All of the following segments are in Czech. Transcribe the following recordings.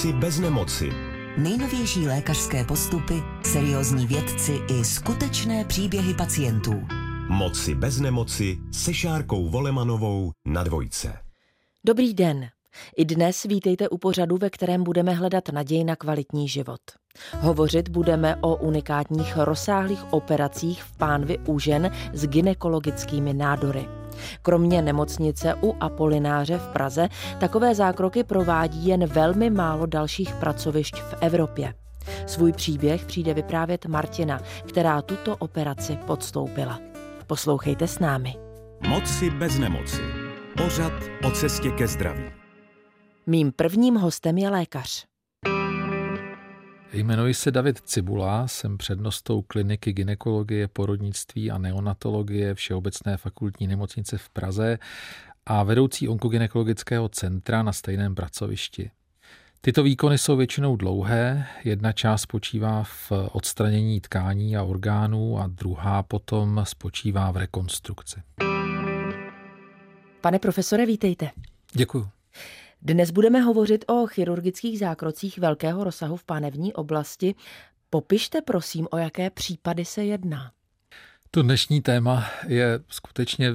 Moci bez nemoci. Nejnovější lékařské postupy, seriózní vědci i skutečné příběhy pacientů. Moci bez nemoci se Šárkou Volemanovou na Dvojce. Dobrý den. I dnes vítejte u pořadu, ve kterém budeme hledat naději na kvalitní život. Hovořit budeme o unikátních rozsáhlých operacích v pánvi u žen s gynekologickými nádory. Kromě nemocnice U Apolináře v Praze takové zákroky provádí jen velmi málo dalších pracovišť v Evropě. Svůj příběh přijde vyprávět Martina, která tuto operaci podstoupila. Poslouchejte s námi. Moci bez nemoci. Pořad o cestě ke zdraví. Mým prvním hostem je lékař. Jmenuji se David Cibula, jsem přednostou kliniky gynekologie, porodnictví a neonatologie Všeobecné fakultní nemocnice v Praze a vedoucí onkogynekologického centra na stejném pracovišti. Tyto výkony jsou většinou dlouhé, jedna část spočívá v odstranění tkání a orgánů a druhá potom spočívá v rekonstrukci. Pane profesore, vítejte. Děkuju. Dnes budeme hovořit o chirurgických zákrocích velkého rozsahu v pánevní oblasti. Popište prosím, o jaké případy se jedná. To dnešní téma je skutečně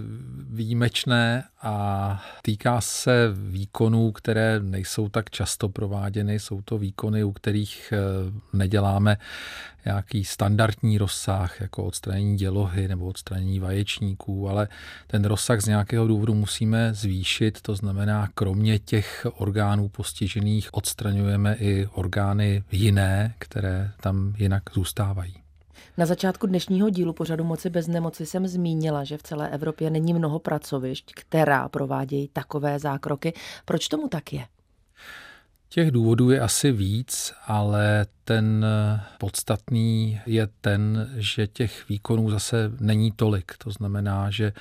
výjimečné a týká se výkonů, které nejsou tak často prováděny. Jsou to výkony, u kterých neděláme nějaký standardní rozsah, jako odstranění dělohy nebo odstranění vaječníků, ale ten rozsah z nějakého důvodu musíme zvýšit. To znamená, kromě těch orgánů postižených odstraňujeme i orgány jiné, které tam jinak zůstávají. Na začátku dnešního dílu pořadu Moci bez nemoci jsem zmínila, že v celé Evropě není mnoho pracovišť, která provádějí takové zákroky. Proč tomu tak je? Těch důvodů je asi víc, ale ten podstatný je ten, že těch výkonů zase není tolik. To znamená, že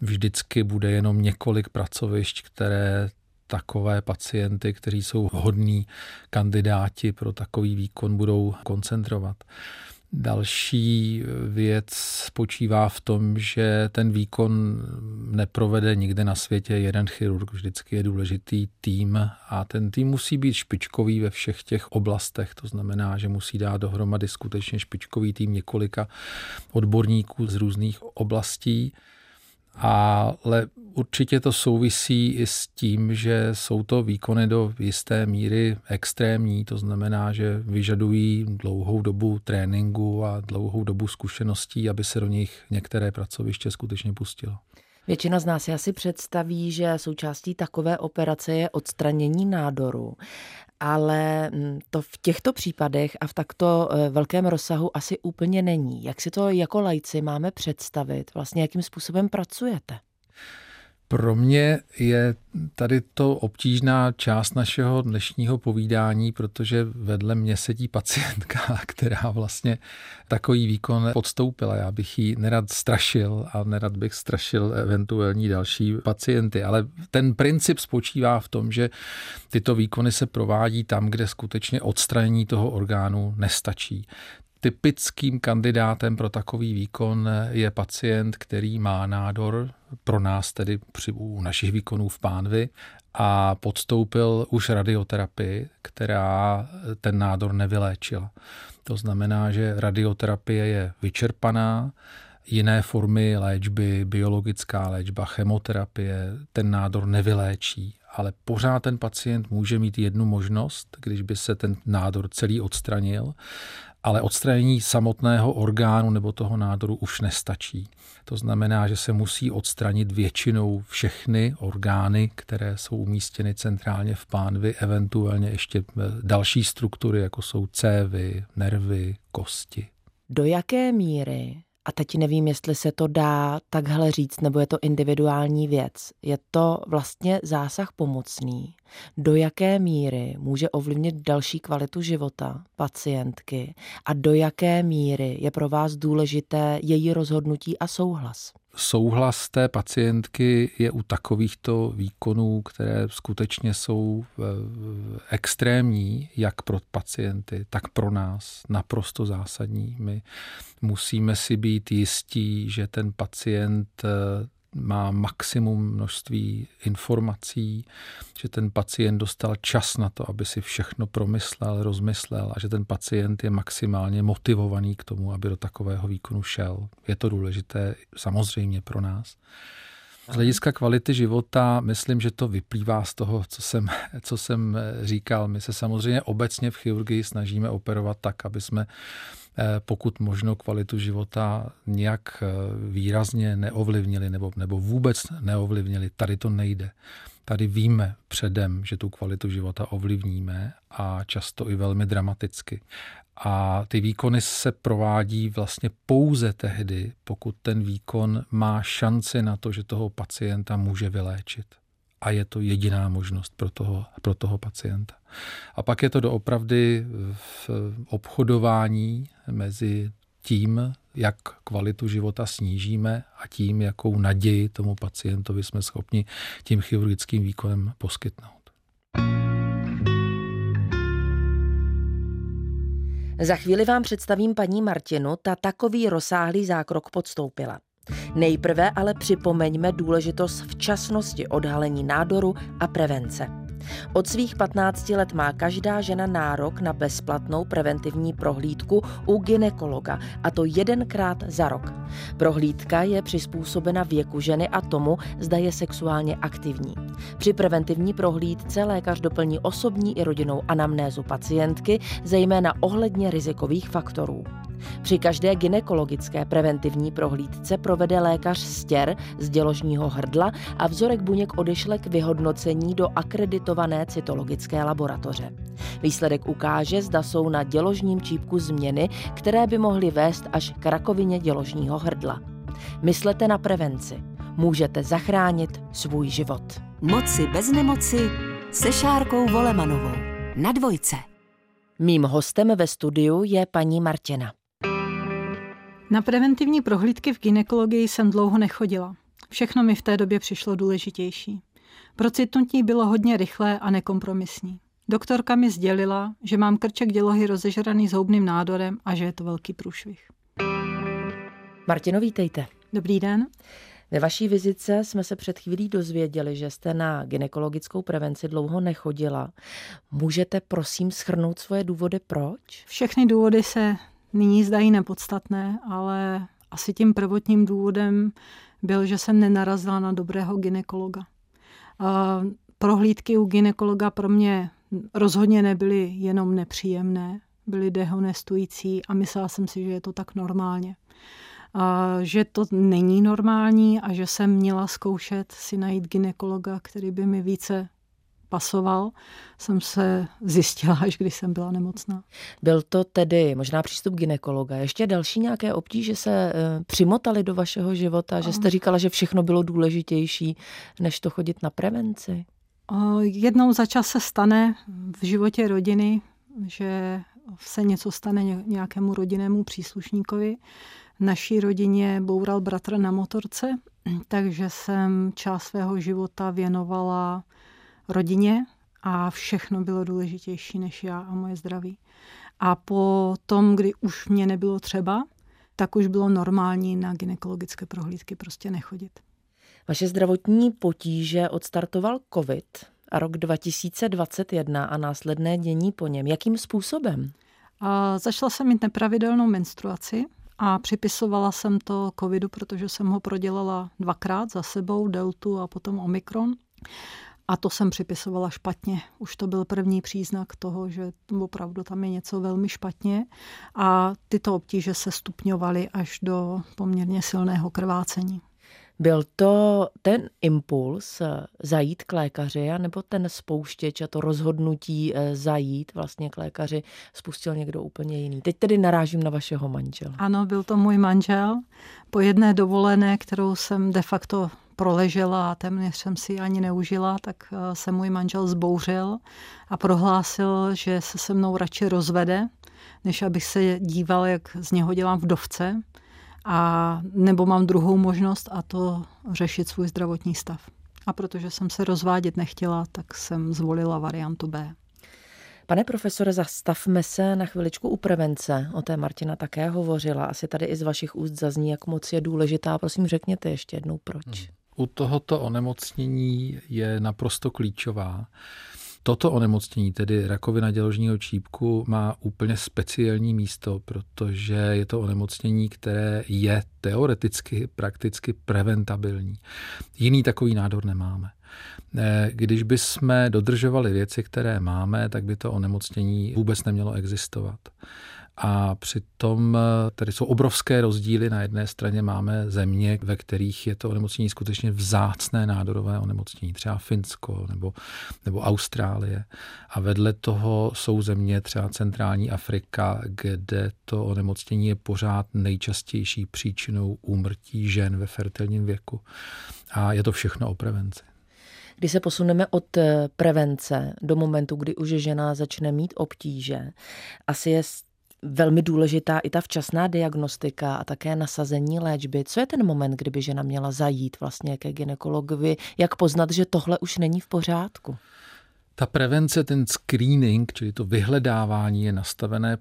vždycky bude jenom několik pracovišť, které takové pacienty, kteří jsou hodní kandidáti pro takový výkon, budou koncentrovat. Další věc spočívá v tom, že ten výkon neprovede nikde na světě jeden chirurg. Vždycky je důležitý tým a ten tým musí být špičkový ve všech těch oblastech. To znamená, že musí dát dohromady skutečně špičkový tým několika odborníků z různých oblastí. Ale určitě to souvisí i s tím, že jsou to výkony do jisté míry extrémní, to znamená, že vyžadují dlouhou dobu tréninku a dlouhou dobu zkušeností, aby se do nich některé pracoviště skutečně pustilo. Většina z nás si asi představí, že součástí takové operace je odstranění nádoru, ale to v těchto případech a v takto velkém rozsahu asi úplně není. Jak si to jako laici máme představit? Vlastně jakým způsobem pracujete? Pro mě je tady to obtížná část našeho dnešního povídání, protože vedle mě sedí pacientka, která vlastně takový výkon podstoupila. Já bych ji nerad strašil a nerad bych strašil eventuální další pacienty. Ale ten princip spočívá v tom, že tyto výkony se provádí tam, kde skutečně odstranění toho orgánu nestačí. Typickým kandidátem pro takový výkon je pacient, který má nádor, pro nás tedy u našich výkonů v pánvi, a podstoupil už radioterapii, která ten nádor nevyléčila. To znamená, že radioterapie je vyčerpaná, jiné formy léčby, biologická léčba, chemoterapie, ten nádor nevyléčí. Ale pořád ten pacient může mít jednu možnost, když by se ten nádor celý odstranil, ale odstranění samotného orgánu nebo toho nádoru už nestačí. To znamená, že se musí odstranit většinou všechny orgány, které jsou umístěny centrálně v pánvi, eventuálně ještě další struktury, jako jsou cévy, nervy, kosti. Do jaké míry, a teď nevím, jestli se to dá takhle říct, nebo je to individuální věc, je to vlastně zásah pomocný, do jaké míry může ovlivnit další kvalitu života pacientky a do jaké míry je pro vás důležité její rozhodnutí a souhlas? Souhlas té pacientky je u takovýchto výkonů, které skutečně jsou extrémní, jak pro pacienty, tak pro nás, naprosto zásadní. My musíme si být jistí, že ten pacient má maximum množství informací, že ten pacient dostal čas na to, aby si všechno promyslel, rozmyslel a že ten pacient je maximálně motivovaný k tomu, aby do takového výkonu šel. Je to důležité samozřejmě pro nás. Z hlediska kvality života, myslím, že to vyplývá z toho, co jsem říkal. My se samozřejmě obecně v chirurgii snažíme operovat tak, aby jsme pokud možno kvalitu života nějak výrazně neovlivnili nebo vůbec neovlivnili. Tady to nejde. Tady víme předem, že tu kvalitu života ovlivníme a často i velmi dramaticky. A ty výkony se provádí vlastně pouze tehdy, pokud ten výkon má šanci na to, že toho pacienta může vyléčit. A je to jediná možnost pro toho pacienta. A pak je to doopravdy v obchodování mezi tím, jak kvalitu života snížíme a tím, jakou naději tomu pacientovi jsme schopni tím chirurgickým výkonem poskytnout. Za chvíli vám představím paní Martinu, ta takový rozsáhlý zákrok podstoupila. Nejprve ale připomeňme důležitost včasnosti odhalení nádoru a prevence. Od svých 15 let má každá žena nárok na bezplatnou preventivní prohlídku u gynekologa, a to 1krát za rok. Prohlídka je přizpůsobena věku ženy a tomu, zda je sexuálně aktivní. Při preventivní prohlídce lékař doplní osobní i rodinnou anamnézu pacientky, zejména ohledně rizikových faktorů. Při každé gynekologické preventivní prohlídce provede lékař stěr z děložního hrdla a vzorek buněk odešle k vyhodnocení do akreditované cytologické laboratoře. Výsledek ukáže, zda jsou na děložním čípku změny, které by mohly vést až k rakovině děložního hrdla. Myslete na prevenci. Můžete zachránit svůj život. Moci bez nemoci se Šárkou Volemanovou na Dvojce. Mým hostem ve studiu je paní Martina. Na preventivní prohlídky v gynekologii jsem dlouho nechodila. Všechno mi v té době přišlo důležitější. Procitnutí bylo hodně rychlé a nekompromisní. Doktorka mi sdělila, že mám krček dělohy rozežraný s houbným nádorem a že je to velký průšvih. Martino, vítejte. Dobrý den. Ve vaší vizitce jsme se před chvílí dozvěděli, že jste na gynekologickou prevenci dlouho nechodila. Můžete prosím shrnout svoje důvody, proč? Všechny důvody se nyní zdají nepodstatné, ale asi tím prvotním důvodem byl, že jsem nenarazila na dobrého gynekologa. Prohlídky u gynekologa pro mě rozhodně nebyly jenom nepříjemné, byly dehonestující a myslela jsem si, že je to tak normálně. Že to není normální a že jsem měla zkoušet si najít gynekologa, který by mi více pasoval, jsem se zjistila, až když jsem byla nemocná. Byl to tedy možná přístup gynekologa. Ještě další nějaké obtíže se přimotaly do vašeho života, že jste říkala, že všechno bylo důležitější, než to chodit na prevenci? Jednou za čas se stane v životě rodiny, že se něco stane nějakému rodinnému příslušníkovi. Naší rodině boural bratr na motorce, takže jsem část svého života věnovala rodině a všechno bylo důležitější než já a moje zdraví. A po tom, kdy už mě nebylo třeba, tak už bylo normální na gynekologické prohlídky prostě nechodit. Vaše zdravotní potíže odstartoval covid a rok 2021 a následné dění po něm. Jakým způsobem? Začala jsem mít nepravidelnou menstruaci a připisovala jsem to covidu, protože jsem ho prodělala 2krát za sebou, deltu a potom omikron. A to jsem připisovala špatně. Už to byl první příznak toho, že opravdu tam je něco velmi špatně. A tyto obtíže se stupňovaly až do poměrně silného krvácení. Byl to ten impuls zajít k lékaři, nebo ten spouštěč a to rozhodnutí zajít vlastně k lékaři spustil někdo úplně jiný? Teď tedy narážím na vašeho manžela. Ano, byl to můj manžel. Po jedné dovolené, kterou jsem de facto proležela a téměř jsem si ani neužila, tak se můj manžel zbouřil a prohlásil, že se se mnou radši rozvede, než abych se díval, jak z něho dělám vdovce, a nebo mám druhou možnost, a to řešit svůj zdravotní stav. A protože jsem se rozvádět nechtěla, tak jsem zvolila variantu B. Pane profesore, zastavme se na chviličku u prevence. O té Martina také hovořila. Asi tady i z vašich úst zazní, jak moc je důležitá. Prosím, řekněte ještě jednou, proč. u tohoto onemocnění je naprosto klíčová. Toto onemocnění, tedy rakovina děložního čípku, má úplně speciální místo, protože je to onemocnění, které je teoreticky, prakticky preventabilní. Jiný takový nádor nemáme. Když bychom dodržovali věci, které máme, tak by to onemocnění vůbec nemělo existovat. A přitom tady jsou obrovské rozdíly. Na jedné straně máme země, ve kterých je to onemocnění skutečně vzácné nádorové onemocnění, třeba Finsko nebo Austrálie. A vedle toho jsou země, třeba centrální Afrika, kde to onemocnění je pořád nejčastější příčinou úmrtí žen ve fertilním věku. A je to všechno o prevenci. Když se posuneme od prevence do momentu, kdy už žena začne mít obtíže, asi je velmi důležitá i ta včasná diagnostika a také nasazení léčby. Co je ten moment, kdyby žena měla zajít vlastně ke gynekologovi? Jak poznat, že tohle už není v pořádku? Ta prevence, ten screening, čili to vyhledávání, je nastavené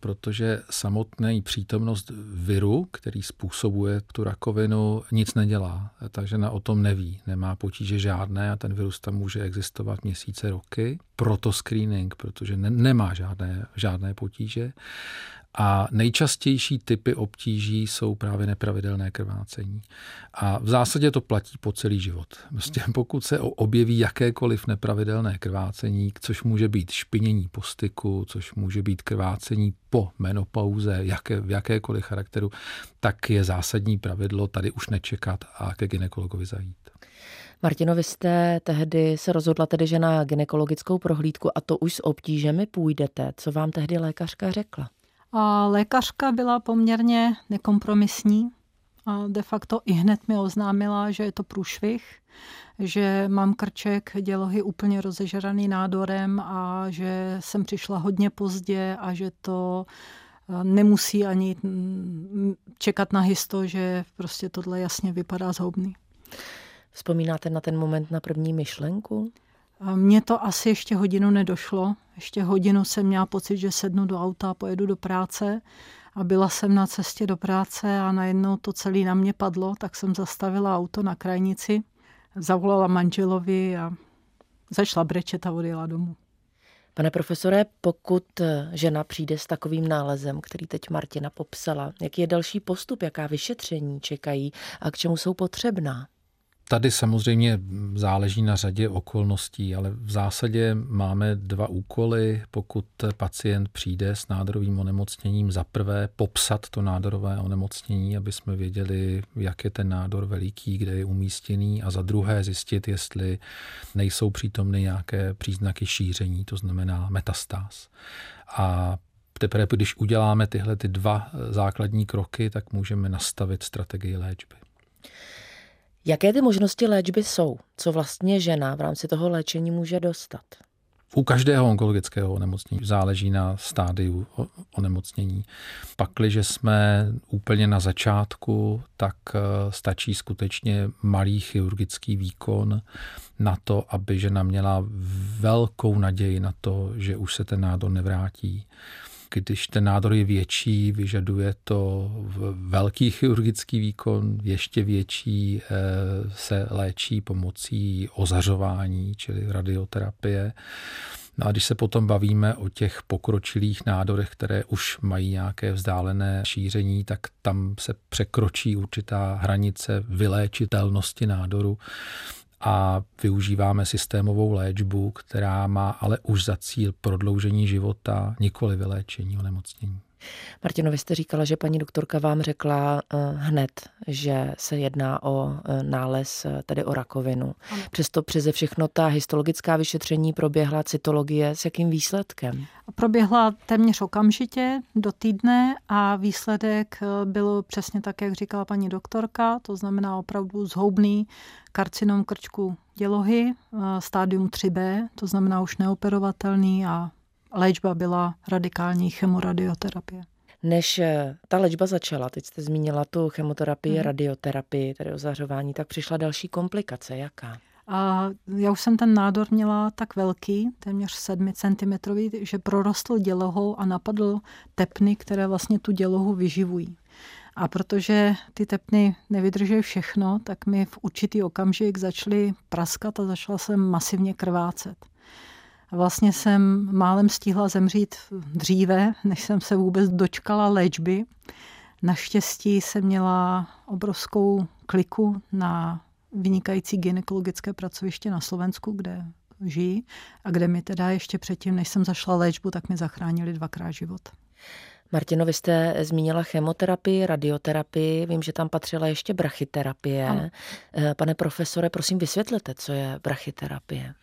protože samotná přítomnost viru, který způsobuje tu rakovinu, nic nedělá. Ta žena o tom neví, nemá potíže žádné a ten virus tam může existovat měsíce, roky. Proto screening, protože nemá žádné potíže. A nejčastější typy obtíží jsou právě nepravidelné krvácení. A v zásadě to platí po celý život. Prostě pokud se objeví jakékoliv nepravidelné krvácení, což může být špinění po styku, což může být krvácení po menopauze, v jakékoliv charakteru, tak je zásadní pravidlo tady už nečekat a ke gynekologovi zajít. Martino, vy jste tehdy se rozhodla že na gynekologickou prohlídku, a to už s obtížemi půjdete. Co vám tehdy lékařka řekla? Lékařka byla poměrně nekompromisní. De facto i hned mi oznámila, že je to průšvih, že mám krček dělohy úplně rozežraný nádorem a že jsem přišla hodně pozdě a že to nemusí ani čekat na histo, že prostě tohle jasně vypadá zhoubný. Vzpomínáte na ten moment, na první myšlenku? Mně to asi ještě hodinu nedošlo. Ještě hodinu jsem měla pocit, že sednu do auta a pojedu do práce. A byla jsem na cestě do práce a najednou to celé na mě padlo, tak jsem zastavila auto na krajnici, zavolala manželovi a začala brečet a odjela domů. Pane profesore, pokud žena přijde s takovým nálezem, který teď Martina popsala, jaký je další postup, jaká vyšetření čekají a k čemu jsou potřebná? Tady samozřejmě záleží na řadě okolností, ale v zásadě máme dva úkoly, pokud pacient přijde s nádorovým onemocněním. Za prvé popsat to nádorové onemocnění, aby jsme věděli, jak je ten nádor veliký, kde je umístěný, a za druhé zjistit, jestli nejsou přítomny nějaké příznaky šíření, to znamená metastáz. A teprve, když uděláme tyhle ty dva základní kroky, tak můžeme nastavit strategii léčby. Jaké ty možnosti léčby jsou? Co vlastně žena v rámci toho léčení může dostat? U každého onkologického onemocnění záleží na stádiu onemocnění. Pakliže jsme úplně na začátku, tak stačí skutečně malý chirurgický výkon na to, aby žena měla velkou naději na to, že už se ten nádor nevrátí. Když ten nádor je větší, vyžaduje to velký chirurgický výkon, ještě větší se léčí pomocí ozařování, čili radioterapie. No a když se potom bavíme o těch pokročilých nádorech, které už mají nějaké vzdálené šíření, tak tam se překročí určitá hranice vyléčitelnosti nádoru. A využíváme systémovou léčbu, která má ale už za cíl prodloužení života, nikoli vyléčení onemocnění. Martino, vy jste říkala, že paní doktorka vám řekla hned, že se jedná o nález, tedy o rakovinu. Přesto přeze všechno ta histologická vyšetření proběhla, cytologie, s jakým výsledkem? Proběhla téměř okamžitě, do týdne, a výsledek byl přesně tak, jak říkala paní doktorka, to znamená opravdu zhoubný karcinom krčku dělohy, stádium 3B, to znamená už neoperovatelný, a léčba byla radikální chemoradioterapie. Než ta léčba začala, teď jste zmínila tu chemoterapii, radioterapii, tedy ozařování, tak přišla další komplikace. Jaká? A já už jsem ten nádor měla tak velký, téměř 7 centimetrový, že prorostl dělohou a napadl tepny, které vlastně tu dělohu vyživují. A protože ty tepny nevydrží všechno, tak mi v určitý okamžik začaly praskat a začala jsem masivně krvácet. A vlastně jsem málem stihla zemřít dříve, než jsem se vůbec dočkala léčby. Naštěstí jsem měla obrovskou kliku na vynikající gynekologické pracoviště na Slovensku, kde žijí a kde mi teda ještě předtím, než jsem zašla léčbu, tak mi zachránili 2krát život. Martino, vy jste zmínila chemoterapii, radioterapii, vím, že tam patřila ještě brachyterapie. Ano. Pane profesore, prosím vysvětlete, co je brachyterapie.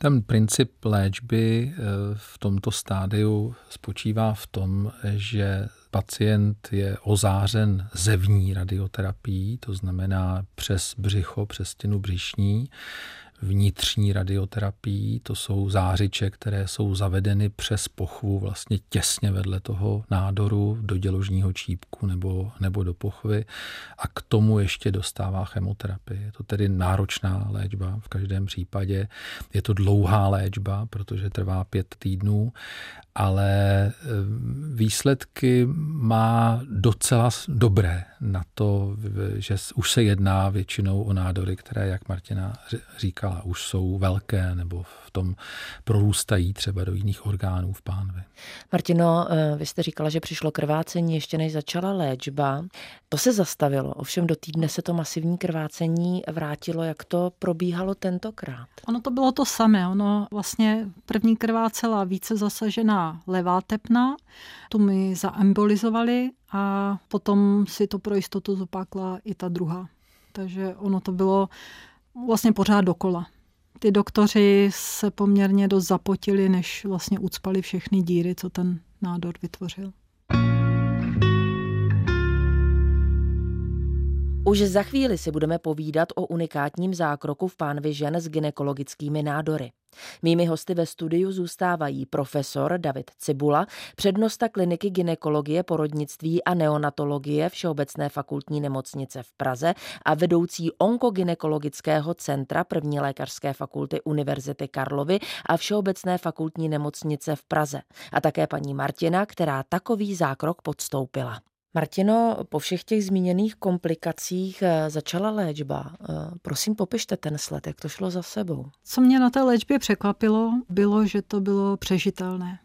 Ten princip léčby v tomto stádiu spočívá v tom, že pacient je ozářen zevní radioterapií, to znamená přes břicho, přes stěnu břišní, vnitřní radioterapii, to jsou zářiče, které jsou zavedeny přes pochvu vlastně těsně vedle toho nádoru do děložního čípku nebo do pochvy a k tomu ještě dostává chemoterapii. Je to tedy náročná léčba v každém případě. Je to dlouhá léčba, protože trvá 5 týdnů, ale výsledky má docela dobré na to, že už se jedná většinou o nádory, které, jak Martina říká, už jsou velké nebo v tom prorůstají třeba do jiných orgánů v pánvi. Martino, vy jste říkala, že přišlo krvácení ještě než začala léčba. To se zastavilo, ovšem do týdne se to masivní krvácení vrátilo. Jak to probíhalo tentokrát? Ono to bylo to samé. Ono vlastně první krvácela více zasažená levá tepna, tu mi zaembolizovali a potom si to pro jistotu zopakla i ta druhá. Takže ono to bylo vlastně pořád dokola. Ty doktoři se poměrně dost zapotili, než vlastně ucpali všechny díry, co ten nádor vytvořil. Už za chvíli si budeme povídat o unikátním zákroku v pánvi žen s gynekologickými nádory. Mými hosty ve studiu zůstávají profesor David Cibula, přednosta kliniky gynekologie, porodnictví a neonatologie Všeobecné fakultní nemocnice v Praze a vedoucí onkogynekologického centra První lékařské fakulty Univerzity Karlovy a Všeobecné fakultní nemocnice v Praze. A také paní Martina, která takový zákrok podstoupila. Martino, po všech těch zmíněných komplikacích začala léčba. Prosím, popište ten sled, jak to šlo za sebou. Co mě na té léčbě překvapilo, bylo, že to bylo přežitelné.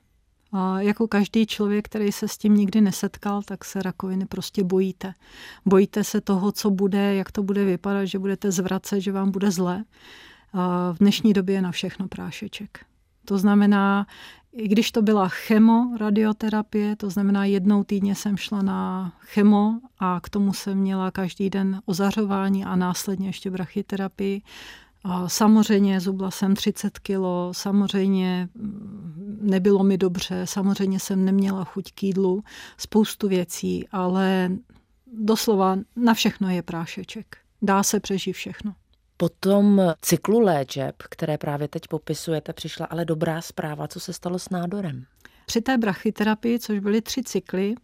A jako každý člověk, který se s tím nikdy nesetkal, tak se rakoviny prostě bojíte. Bojíte se toho, co bude, jak to bude vypadat, že budete zvracet, že vám bude zle. A v dnešní době je na všechno prášeček. To znamená, i když to byla chemoradioterapie, to znamená jednou týdně jsem šla na chemo a k tomu jsem měla každý den ozařování a následně ještě brachyterapii. Samozřejmě zubla jsem 30 kilo, samozřejmě nebylo mi dobře, samozřejmě jsem neměla chuť k jídlu, spoustu věcí, ale doslova na všechno je prášeček. Dá se přežít všechno. Po tom cyklu léčeb, které právě teď popisujete, přišla ale dobrá zpráva, co se stalo s nádorem. Při té brachyterapii, což byly 3 cykly,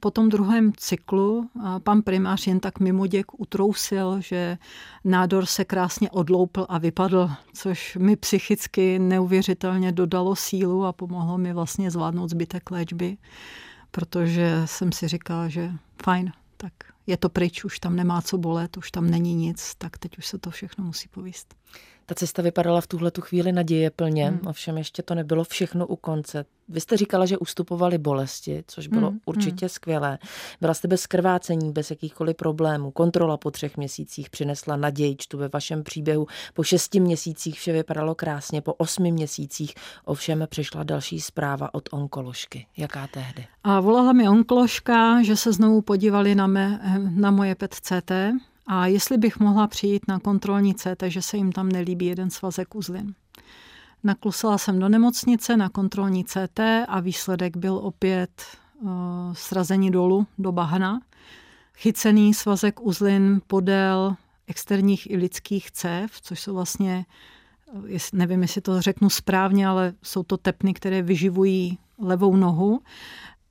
po tom druhém cyklu pan primář jen tak mimoděk utrousil, že nádor se krásně odloupl a vypadl, což mi psychicky neuvěřitelně dodalo sílu a pomohlo mi vlastně zvládnout zbytek léčby, protože jsem si říkala, že fajn, tak je to pryč, už tam nemá co bolet, už tam není nic, tak teď už se to všechno musí povíst. Ta cesta vypadala v tuhletu chvíli nadějeplně, ovšem ještě to nebylo všechno u konce. Vy jste říkala, že ustupovaly bolesti, což bylo určitě skvělé. Byla jste bez krvácení, bez jakýchkoliv problémů. Kontrola po 3 měsících přinesla naději, čtu ve vašem příběhu. Po 6 měsících vše vypadalo krásně, po 8 měsících ovšem přišla další zpráva od onkoložky. Jaká tehdy? A volala mi onkoložka, že se znovu podívali na moje PET-CT a jestli bych mohla přijít na kontrolní CT, že se jim tam nelíbí jeden svazek uzlin. Naklusala jsem do nemocnice na kontrolní CT a výsledek byl opět srazení dolů do bahna. Chycený svazek uzlin podél externích ilických cév, což jsou vlastně, nevím, jestli to řeknu správně, ale jsou to tepny, které vyživují levou nohu.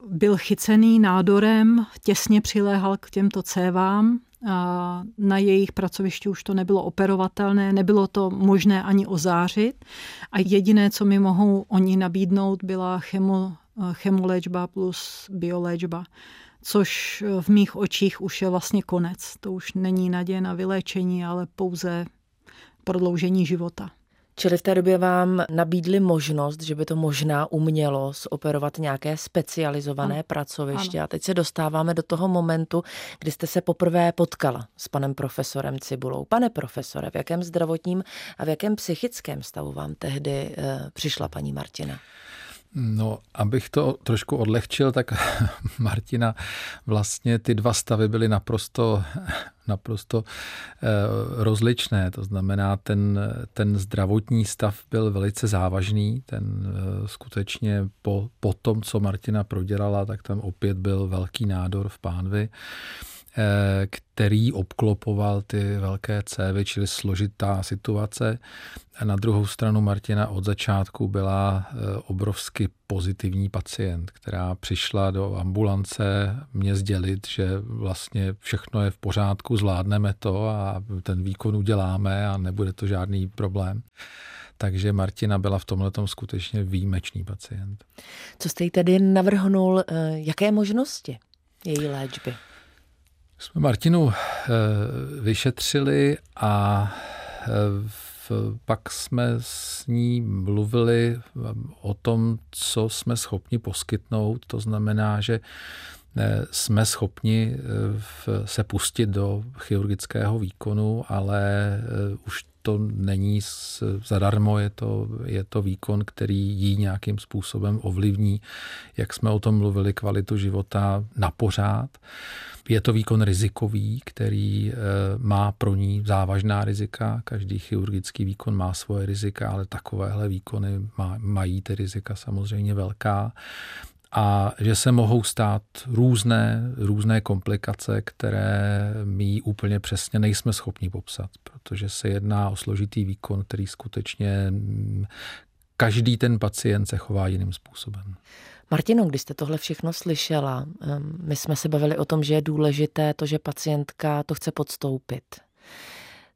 Byl chycený nádorem, těsně přiléhal k těmto cévám. A na jejich pracovišti už to nebylo operovatelné, nebylo to možné ani ozářit a jediné, co mi mohou oni nabídnout, byla chemoléčba plus bioléčba, což v mých očích už je vlastně konec. To už není naděje na vyléčení, ale pouze prodloužení života. Čili v té době vám nabídli možnost, že by to možná umělo zoperovat nějaké specializované pracoviště. Ano. A teď se dostáváme do toho momentu, kdy jste se poprvé potkala s panem profesorem Cibulou. Pane profesore, v jakém zdravotním a v jakém psychickém stavu vám tehdy přišla paní Martina? No, abych to trošku odlehčil, tak Martina, vlastně ty dva stavy byly naprosto rozličné. To znamená, ten zdravotní stav byl velice závažný. Ten skutečně po tom, co Martina prodělala, tak tam opět byl velký nádor v pánvi, který obklopoval ty velké cévy, čili složitá situace. A na druhou stranu Martina od začátku byla obrovsky pozitivní pacient, která přišla do ambulance mě sdělit, že vlastně všechno je v pořádku, zvládneme to a ten výkon uděláme a nebude to žádný problém. Takže Martina byla v tomhletom skutečně výjimečný pacient. Co jste jí tedy navrhnul, jaké možnosti její léčby? Jsme Martinu vyšetřili a pak jsme s ní mluvili o tom, co jsme schopni poskytnout. To znamená, že jsme schopni se pustit do chirurgického výkonu, ale už to není zadarmo, je to výkon, který jí nějakým způsobem ovlivní, jak jsme o tom mluvili, kvalitu života na pořád. Je to výkon rizikový, který má pro ní závažná rizika. Každý chirurgický výkon má svoje rizika, ale takovéhle výkony mají ty rizika samozřejmě velká. A že se mohou stát různé komplikace, které my úplně přesně nejsme schopni popsat, protože se jedná o složitý výkon, který skutečně každý ten pacient se chová jiným způsobem. Martino, když jste tohle všechno slyšela, my jsme se bavili o tom, že je důležité to, že pacientka to chce podstoupit.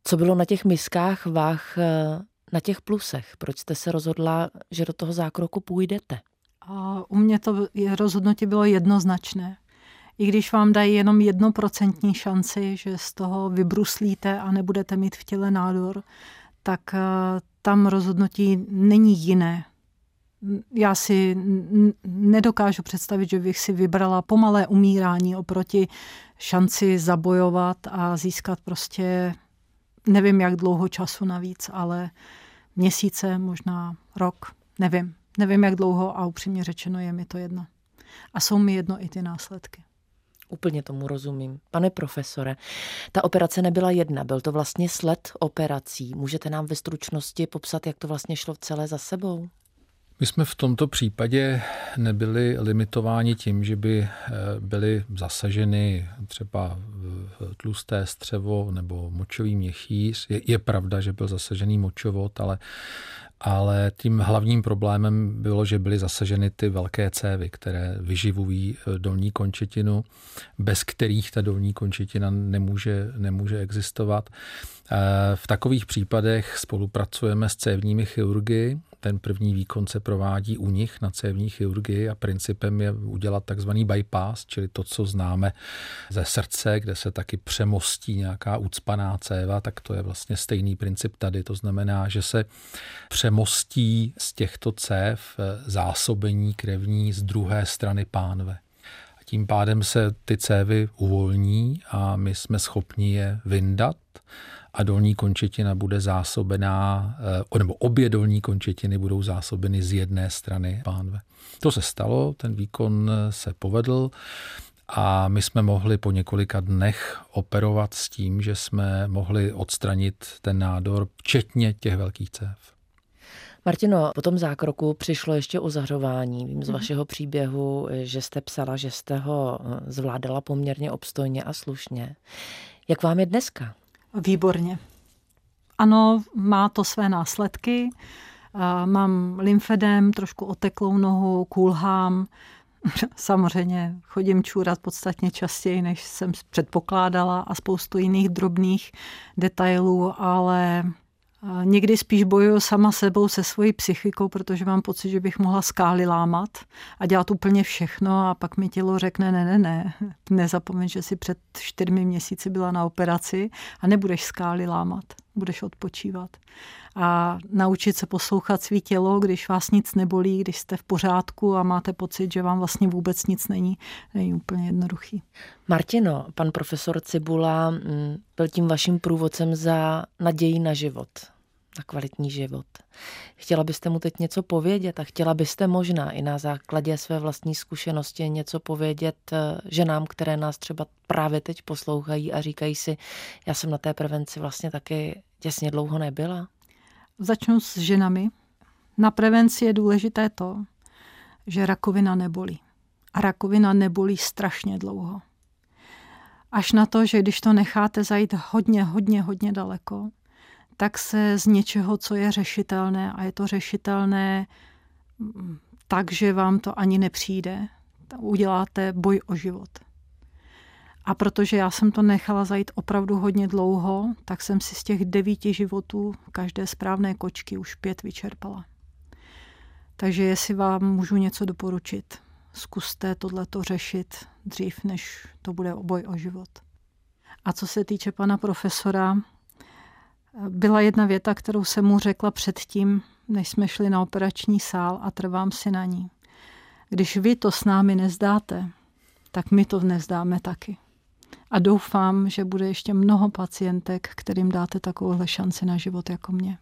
Co bylo na těch miskách vah, na těch plusech? Proč jste se rozhodla, že do toho zákroku půjdete? A u mě to rozhodnutí bylo jednoznačné. I když vám dají jenom 1% šanci, že z toho vybruslíte a nebudete mít v těle nádor, tak tam rozhodnutí není jiné. Já si nedokážu představit, že bych si vybrala pomalé umírání oproti šanci zabojovat a získat prostě nevím jak dlouho času navíc, ale měsíce, možná rok, nevím. Nevím, jak dlouho a upřímně řečeno je mi to jedno. A jsou mi jedno i ty následky. Úplně tomu rozumím. Pane profesore, ta operace nebyla jedna, byl to vlastně sled operací. Můžete nám ve stručnosti popsat, jak to vlastně šlo celé za sebou? My jsme v tomto případě nebyli limitováni tím, že by byly zasaženy třeba tlusté střevo nebo močový měchýř. Je pravda, že byl zasažený močovod, ale tím hlavním problémem bylo, že byly zasaženy ty velké cévy, které vyživují dolní končetinu, bez kterých ta dolní končetina nemůže existovat. V takových případech spolupracujeme s cévními chirurgy. Ten první výkon se provádí u nich na cévní chirurgii a principem je udělat takzvaný bypass, čili to, co známe ze srdce, kde se taky přemostí nějaká ucpaná céva, tak to je vlastně stejný princip tady. To znamená, že se přemostí z těchto cév zásobení krevní z druhé strany pánve. A tím pádem se ty cévy uvolní a my jsme schopni je vyndat a dolní končetina bude zásobená, nebo obě dolní končetiny budou zásobeny z jedné strany pánve. To se stalo, ten výkon se povedl a my jsme mohli po několika dnech operovat s tím, že jsme mohli odstranit ten nádor, včetně těch velkých cév. Martino, po tom zákroku přišlo ještě uzahřování. Vím z vašeho příběhu, že jste psala, že jste ho zvládala poměrně obstojně a slušně. Jak vám je dneska? Výborně. Ano, má to své následky. Mám lymfedem, trošku oteklou nohu, kulhám. Samozřejmě chodím čůrat podstatně častěji, než jsem předpokládala a spoustu jiných drobných detailů, ale Někdy spíš bojuju sama sebou, se svojí psychikou, protože mám pocit, že bych mohla skály lámat a dělat úplně všechno a pak mi tělo řekne ne. Nezapomeň, že jsi před 4 měsíci byla na operaci a nebudeš skály lámat, budeš odpočívat. A naučit se poslouchat svý tělo, když vás nic nebolí, když jste v pořádku a máte pocit, že vám vlastně vůbec nic není úplně jednoduchý. Martino, pan profesor Cibula byl tím vaším průvodcem za naději na život, na kvalitní život. Chtěla byste mu teď něco povědět a chtěla byste možná i na základě své vlastní zkušenosti něco povědět ženám, které nás třeba právě teď poslouchají a říkají si, já jsem na té prevenci vlastně taky těsně dlouho nebyla? Začnu s ženami. Na prevenci je důležité to, že rakovina nebolí. A rakovina nebolí strašně dlouho. Až na to, že když to necháte zajít hodně daleko, tak se z něčeho, co je řešitelné, a je to řešitelné tak, že vám to ani nepřijde, uděláte boj o život. A protože já jsem to nechala zajít opravdu hodně dlouho, tak jsem si z těch 9 životů každé správné kočky už 5 vyčerpala. Takže jestli vám můžu něco doporučit, zkuste tohleto řešit dřív, než to bude boj o život. A co se týče pana profesora, byla jedna věta, kterou jsem mu řekla předtím, než jsme šli na operační sál, a trvám si na ní. Když vy to s námi nezdáte, tak my to nezdáme taky. A doufám, že bude ještě mnoho pacientek, kterým dáte takovouhle šanci na život jako mě.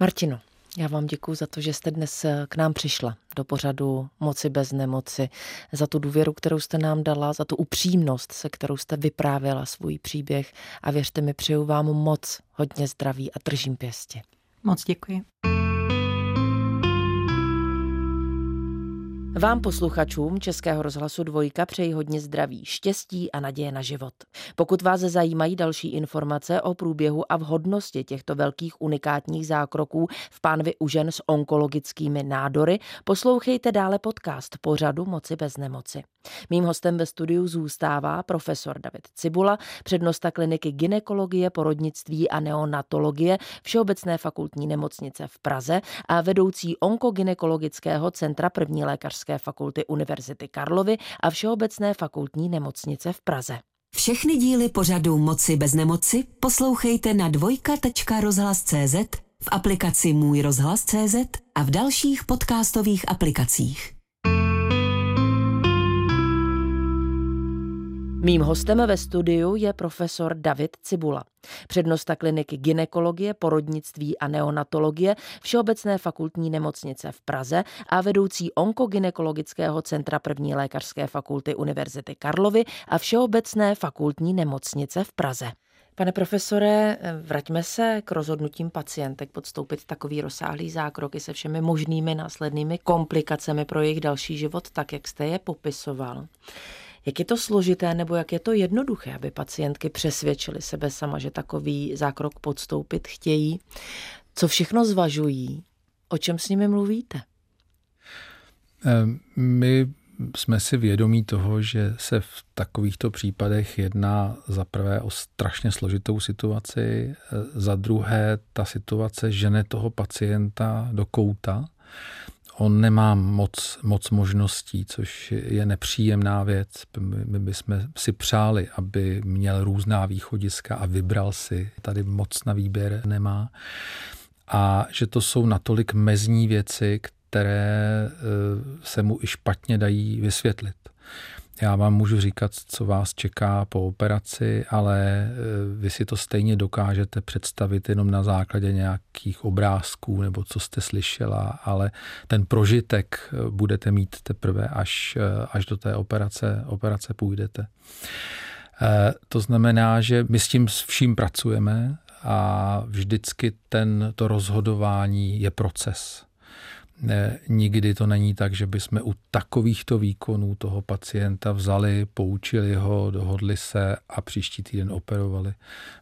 Martino, já vám děkuju za to, že jste dnes k nám přišla do pořadu Moci bez nemoci, za tu důvěru, kterou jste nám dala, za tu upřímnost, se kterou jste vyprávěla svůj příběh, a věřte mi, přeju vám moc hodně zdraví a držím pěstě. Moc děkuji. Vám posluchačům Českého rozhlasu Dvojka přeji hodně zdraví, štěstí a naděje na život. Pokud vás zajímají další informace o průběhu a vhodnosti těchto velkých unikátních zákroků v pánvi u žen s onkologickými nádory, poslouchejte dále podcast pořadu Moci bez nemoci. Mým hostem ve studiu zůstává profesor David Cibula, přednosta kliniky gynekologie, porodnictví a neonatologie Všeobecné fakultní nemocnice v Praze a vedoucí onkogynekologického centra první lékařské fakulty Univerzity Karlovy a Všeobecné fakultní nemocnice v Praze. Všechny díly pořadu Moci bez nemoci poslouchejte na dvojka.rozhlas.cz, v aplikaci mujRozhlas.cz a v dalších podcastových aplikacích. Mým hostem ve studiu je profesor David Cibula, přednosta kliniky gynekologie, porodnictví a neonatologie Všeobecné fakultní nemocnice v Praze a vedoucí onkogynekologického centra první lékařské fakulty Univerzity Karlovy a Všeobecné fakultní nemocnice v Praze. Pane profesore, vraťme se k rozhodnutím pacientek podstoupit takový rozsáhlý zákrok i se všemi možnými následnými komplikacemi pro jejich další život, tak jak jste je popisoval. Jak je to složité nebo jak je to jednoduché, aby pacientky přesvědčily sebe sama, že takový zákrok podstoupit chtějí? Co všechno zvažují? O čem s nimi mluvíte? My jsme si vědomí toho, že se v takovýchto případech jedná za prvé o strašně složitou situaci, za druhé ta situace žene toho pacienta do kouta. On nemá moc možností, což je nepříjemná věc. My bychom si přáli, aby měl různá východiska a vybral si. Tady moc na výběr nemá. A že to jsou natolik mezní věci, které se mu i špatně dají vysvětlit. Já vám můžu říkat, co vás čeká po operaci, ale vy si to stejně dokážete představit jenom na základě nějakých obrázků nebo co jste slyšela, ale ten prožitek budete mít teprve, až do té operace půjdete. To znamená, že my s tím vším pracujeme a vždycky to rozhodování je proces. Ne, nikdy to není tak, že bychom u takovýchto výkonů toho pacienta vzali, poučili ho, dohodli se a příští týden operovali.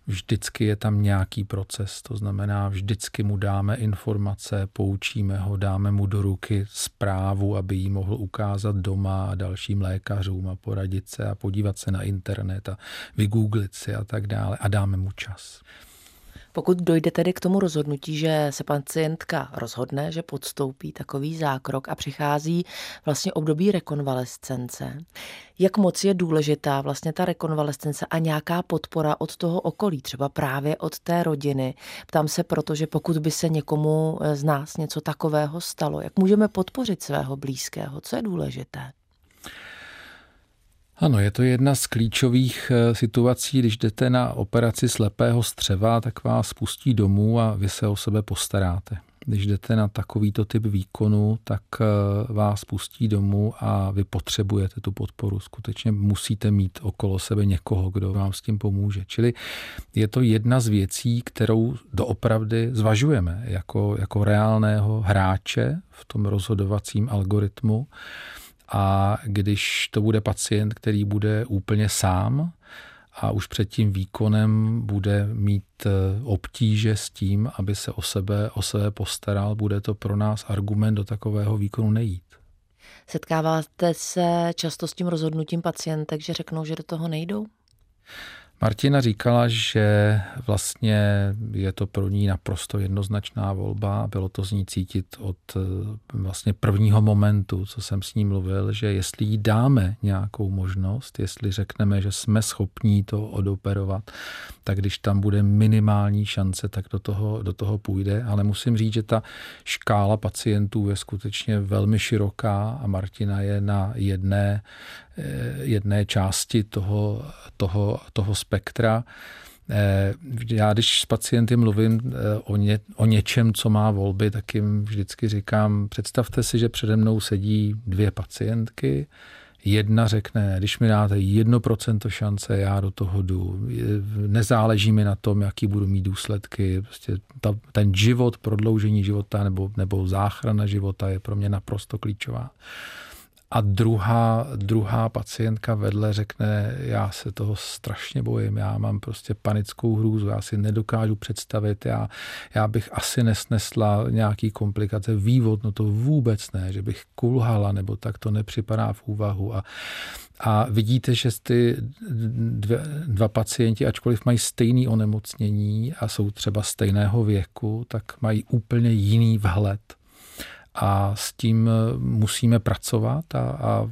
Vždycky je tam nějaký proces, to znamená, vždycky mu dáme informace, poučíme ho, dáme mu do ruky zprávu, aby ji mohl ukázat doma a dalším lékařům a poradit se a podívat se na internet a vygooglit si a tak dále, a dáme mu čas. Pokud dojde tedy k tomu rozhodnutí, že se pacientka rozhodne, že podstoupí takový zákrok a přichází vlastně období rekonvalescence, jak moc je důležitá vlastně ta rekonvalescence a nějaká podpora od toho okolí, třeba právě od té rodiny. Ptám se proto, že pokud by se někomu z nás něco takového stalo, jak můžeme podpořit svého blízkého, co je důležité? Ano, je to jedna z klíčových situací, když jdete na operaci slepého střeva, tak vás pustí domů a vy se o sebe postaráte. Když jdete na takovýto typ výkonu, tak vás pustí domů a vy potřebujete tu podporu. Skutečně musíte mít okolo sebe někoho, kdo vám s tím pomůže. Čili je to jedna z věcí, kterou doopravdy zvažujeme jako reálného hráče v tom rozhodovacím algoritmu. A když to bude pacient, který bude úplně sám a už před tím výkonem bude mít obtíže s tím, aby se o sebe postaral, bude to pro nás argument do takového výkonu nejít. Setkáváte se často s tím rozhodnutím pacientek, že řeknou, že do toho nejdou? Martina říkala, že vlastně je to pro ní naprosto jednoznačná volba. Bylo to z ní cítit od vlastně prvního momentu, co jsem s ní mluvil, že jestli jí dáme nějakou možnost, jestli řekneme, že jsme schopní to odoperovat, tak když tam bude minimální šance, tak do toho půjde. Ale musím říct, že ta škála pacientů je skutečně velmi široká a Martina je na jedné části toho spektra. Já když s pacienty mluvím o něčem, co má volby, tak jim vždycky říkám, představte si, že přede mnou sedí dvě pacientky, jedna řekne, když mi dáte 1% šance, já do toho jdu. Nezáleží mi na tom, jaký budu mít důsledky. Prostě ten život, prodloužení života nebo záchrana života je pro mě naprosto klíčová. A druhá pacientka vedle řekne, já se toho strašně bojím, já mám prostě panickou hrůzu, já si nedokážu představit, já bych asi nesnesla nějaký komplikace, vývod, no to vůbec ne, že bych kulhala, nebo tak to nepřipadá v úvahu. A vidíte, že ty dva pacienti, ačkoliv mají stejné onemocnění a jsou třeba stejného věku, tak mají úplně jiný vhled. A s tím musíme pracovat a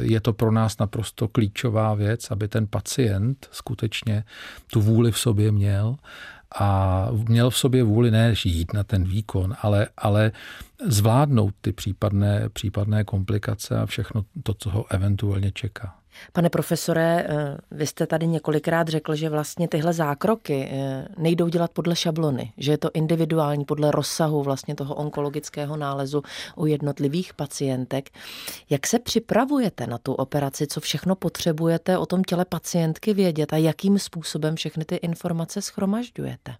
je to pro nás naprosto klíčová věc, aby ten pacient skutečně tu vůli v sobě měl a měl v sobě vůli ne jít na ten výkon, ale zvládnout ty případné komplikace a všechno to, co ho eventuálně čeká. Pane profesore, vy jste tady několikrát řekl, že vlastně tyhle zákroky nejdou dělat podle šablony, že je to individuální podle rozsahu vlastně toho onkologického nálezu u jednotlivých pacientek. Jak se připravujete na tu operaci, co všechno potřebujete o tom těle pacientky vědět a jakým způsobem všechny ty informace shromažďujete?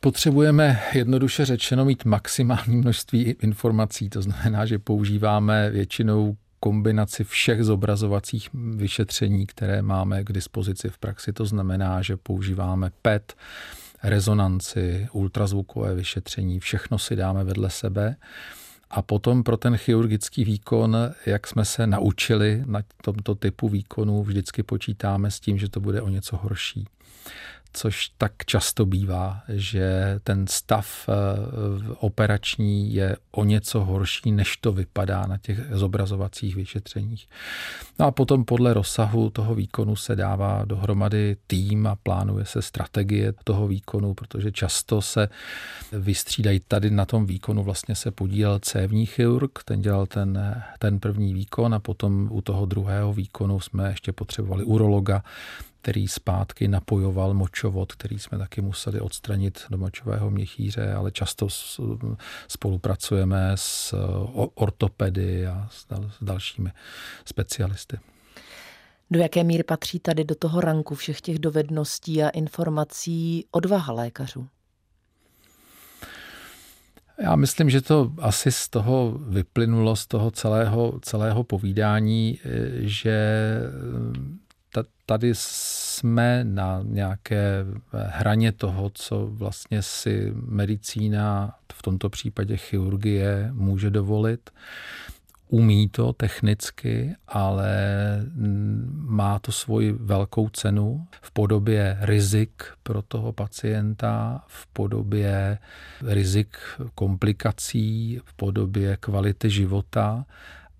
Potřebujeme jednoduše řečeno mít maximální množství informací, to znamená, že používáme většinou kombinaci všech zobrazovacích vyšetření, které máme k dispozici v praxi. To znamená, že používáme PET, rezonanci, ultrazvukové vyšetření, všechno si dáme vedle sebe. A potom pro ten chirurgický výkon, jak jsme se naučili na tomto typu výkonu, vždycky počítáme s tím, že to bude o něco horší. Což tak často bývá, že ten stav operační je o něco horší, než to vypadá na těch zobrazovacích vyšetřeních. No a potom podle rozsahu toho výkonu se dává dohromady tým a plánuje se strategie toho výkonu, protože často se vystřídají tady na tom výkonu vlastně se podílel cévní chirurg, ten dělal ten první výkon a potom u toho druhého výkonu jsme ještě potřebovali urologa, který zpátky napojoval močovod, který jsme taky museli odstranit do močového měchýře, ale často spolupracujeme s ortopedy a s dalšími specialisty. Do jaké míry patří tady do toho ranku všech těch dovedností a informací odvaha lékařů? Já myslím, že to asi z toho vyplynulo, z toho celého povídání, že tady jsme na nějaké hraně toho, co vlastně si medicína, v tomto případě chirurgie, může dovolit. umí to technicky, ale má to svoji velkou cenu v podobě rizik pro toho pacienta, v podobě rizik komplikací, v podobě kvality života,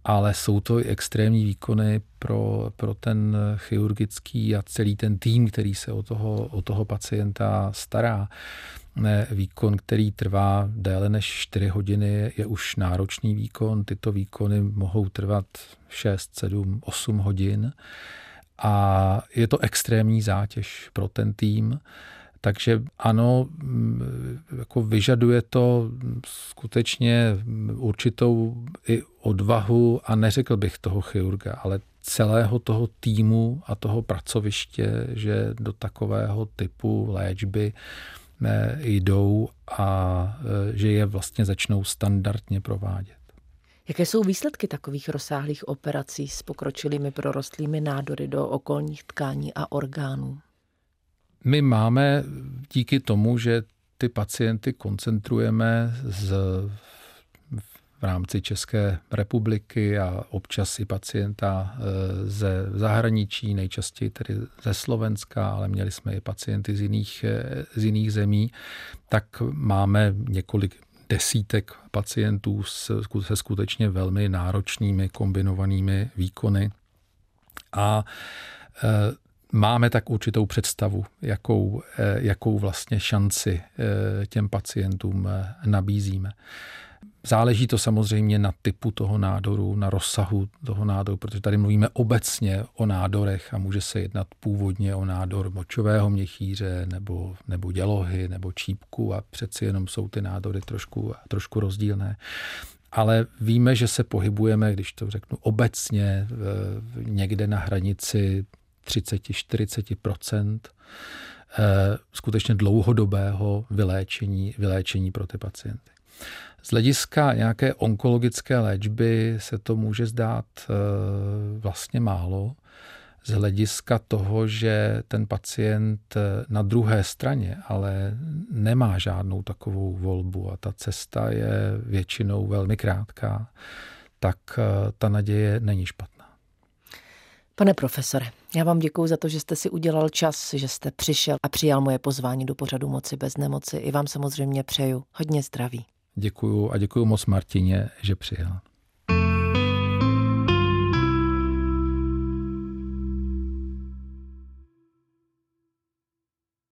ale jsou to i extrémní výkony pro ten chirurgický a celý ten tým, který se o toho pacienta stará. Výkon, který trvá déle než 4 hodiny, je už náročný výkon. Tyto výkony mohou trvat 6, 7, 8 hodin a je to extrémní zátěž pro ten tým. Takže ano, jako vyžaduje to skutečně určitou i odvahu a neřekl bych toho chirurga, ale celého toho týmu a toho pracoviště, že do takového typu léčby jdou a že je vlastně začnou standardně provádět. Jaké jsou výsledky takových rozsáhlých operací s pokročilými prorostlými nádory do okolních tkání a orgánů? My máme díky tomu, že ty pacienty koncentrujeme v rámci České republiky a občas i pacienta ze zahraničí, nejčastěji tedy ze Slovenska, ale měli jsme i pacienty z jiných zemí, tak máme několik desítek pacientů se skutečně velmi náročnými kombinovanými výkony a máme tak určitou představu, jakou vlastně šanci těm pacientům nabízíme. Záleží to samozřejmě na typu toho nádoru, na rozsahu toho nádoru, protože tady mluvíme obecně o nádorech a může se jednat původně o nádor močového měchýře nebo dělohy nebo čípku a přeci jenom jsou ty nádory trošku rozdílné. Ale víme, že se pohybujeme, když to řeknu obecně, někde na hranici 30-40% skutečně dlouhodobého vyléčení pro ty pacienty. Z hlediska nějaké onkologické léčby se to může zdát vlastně málo. Z hlediska toho, že ten pacient na druhé straně ale nemá žádnou takovou volbu a ta cesta je většinou velmi krátká, tak ta naděje není špatná. Pane profesore, já vám děkuju za to, že jste si udělal čas, že jste přišel a přijal moje pozvání do pořadu Moci bez nemoci. I vám samozřejmě přeju hodně zdraví. Děkuju a děkuju moc Martině, že přijela.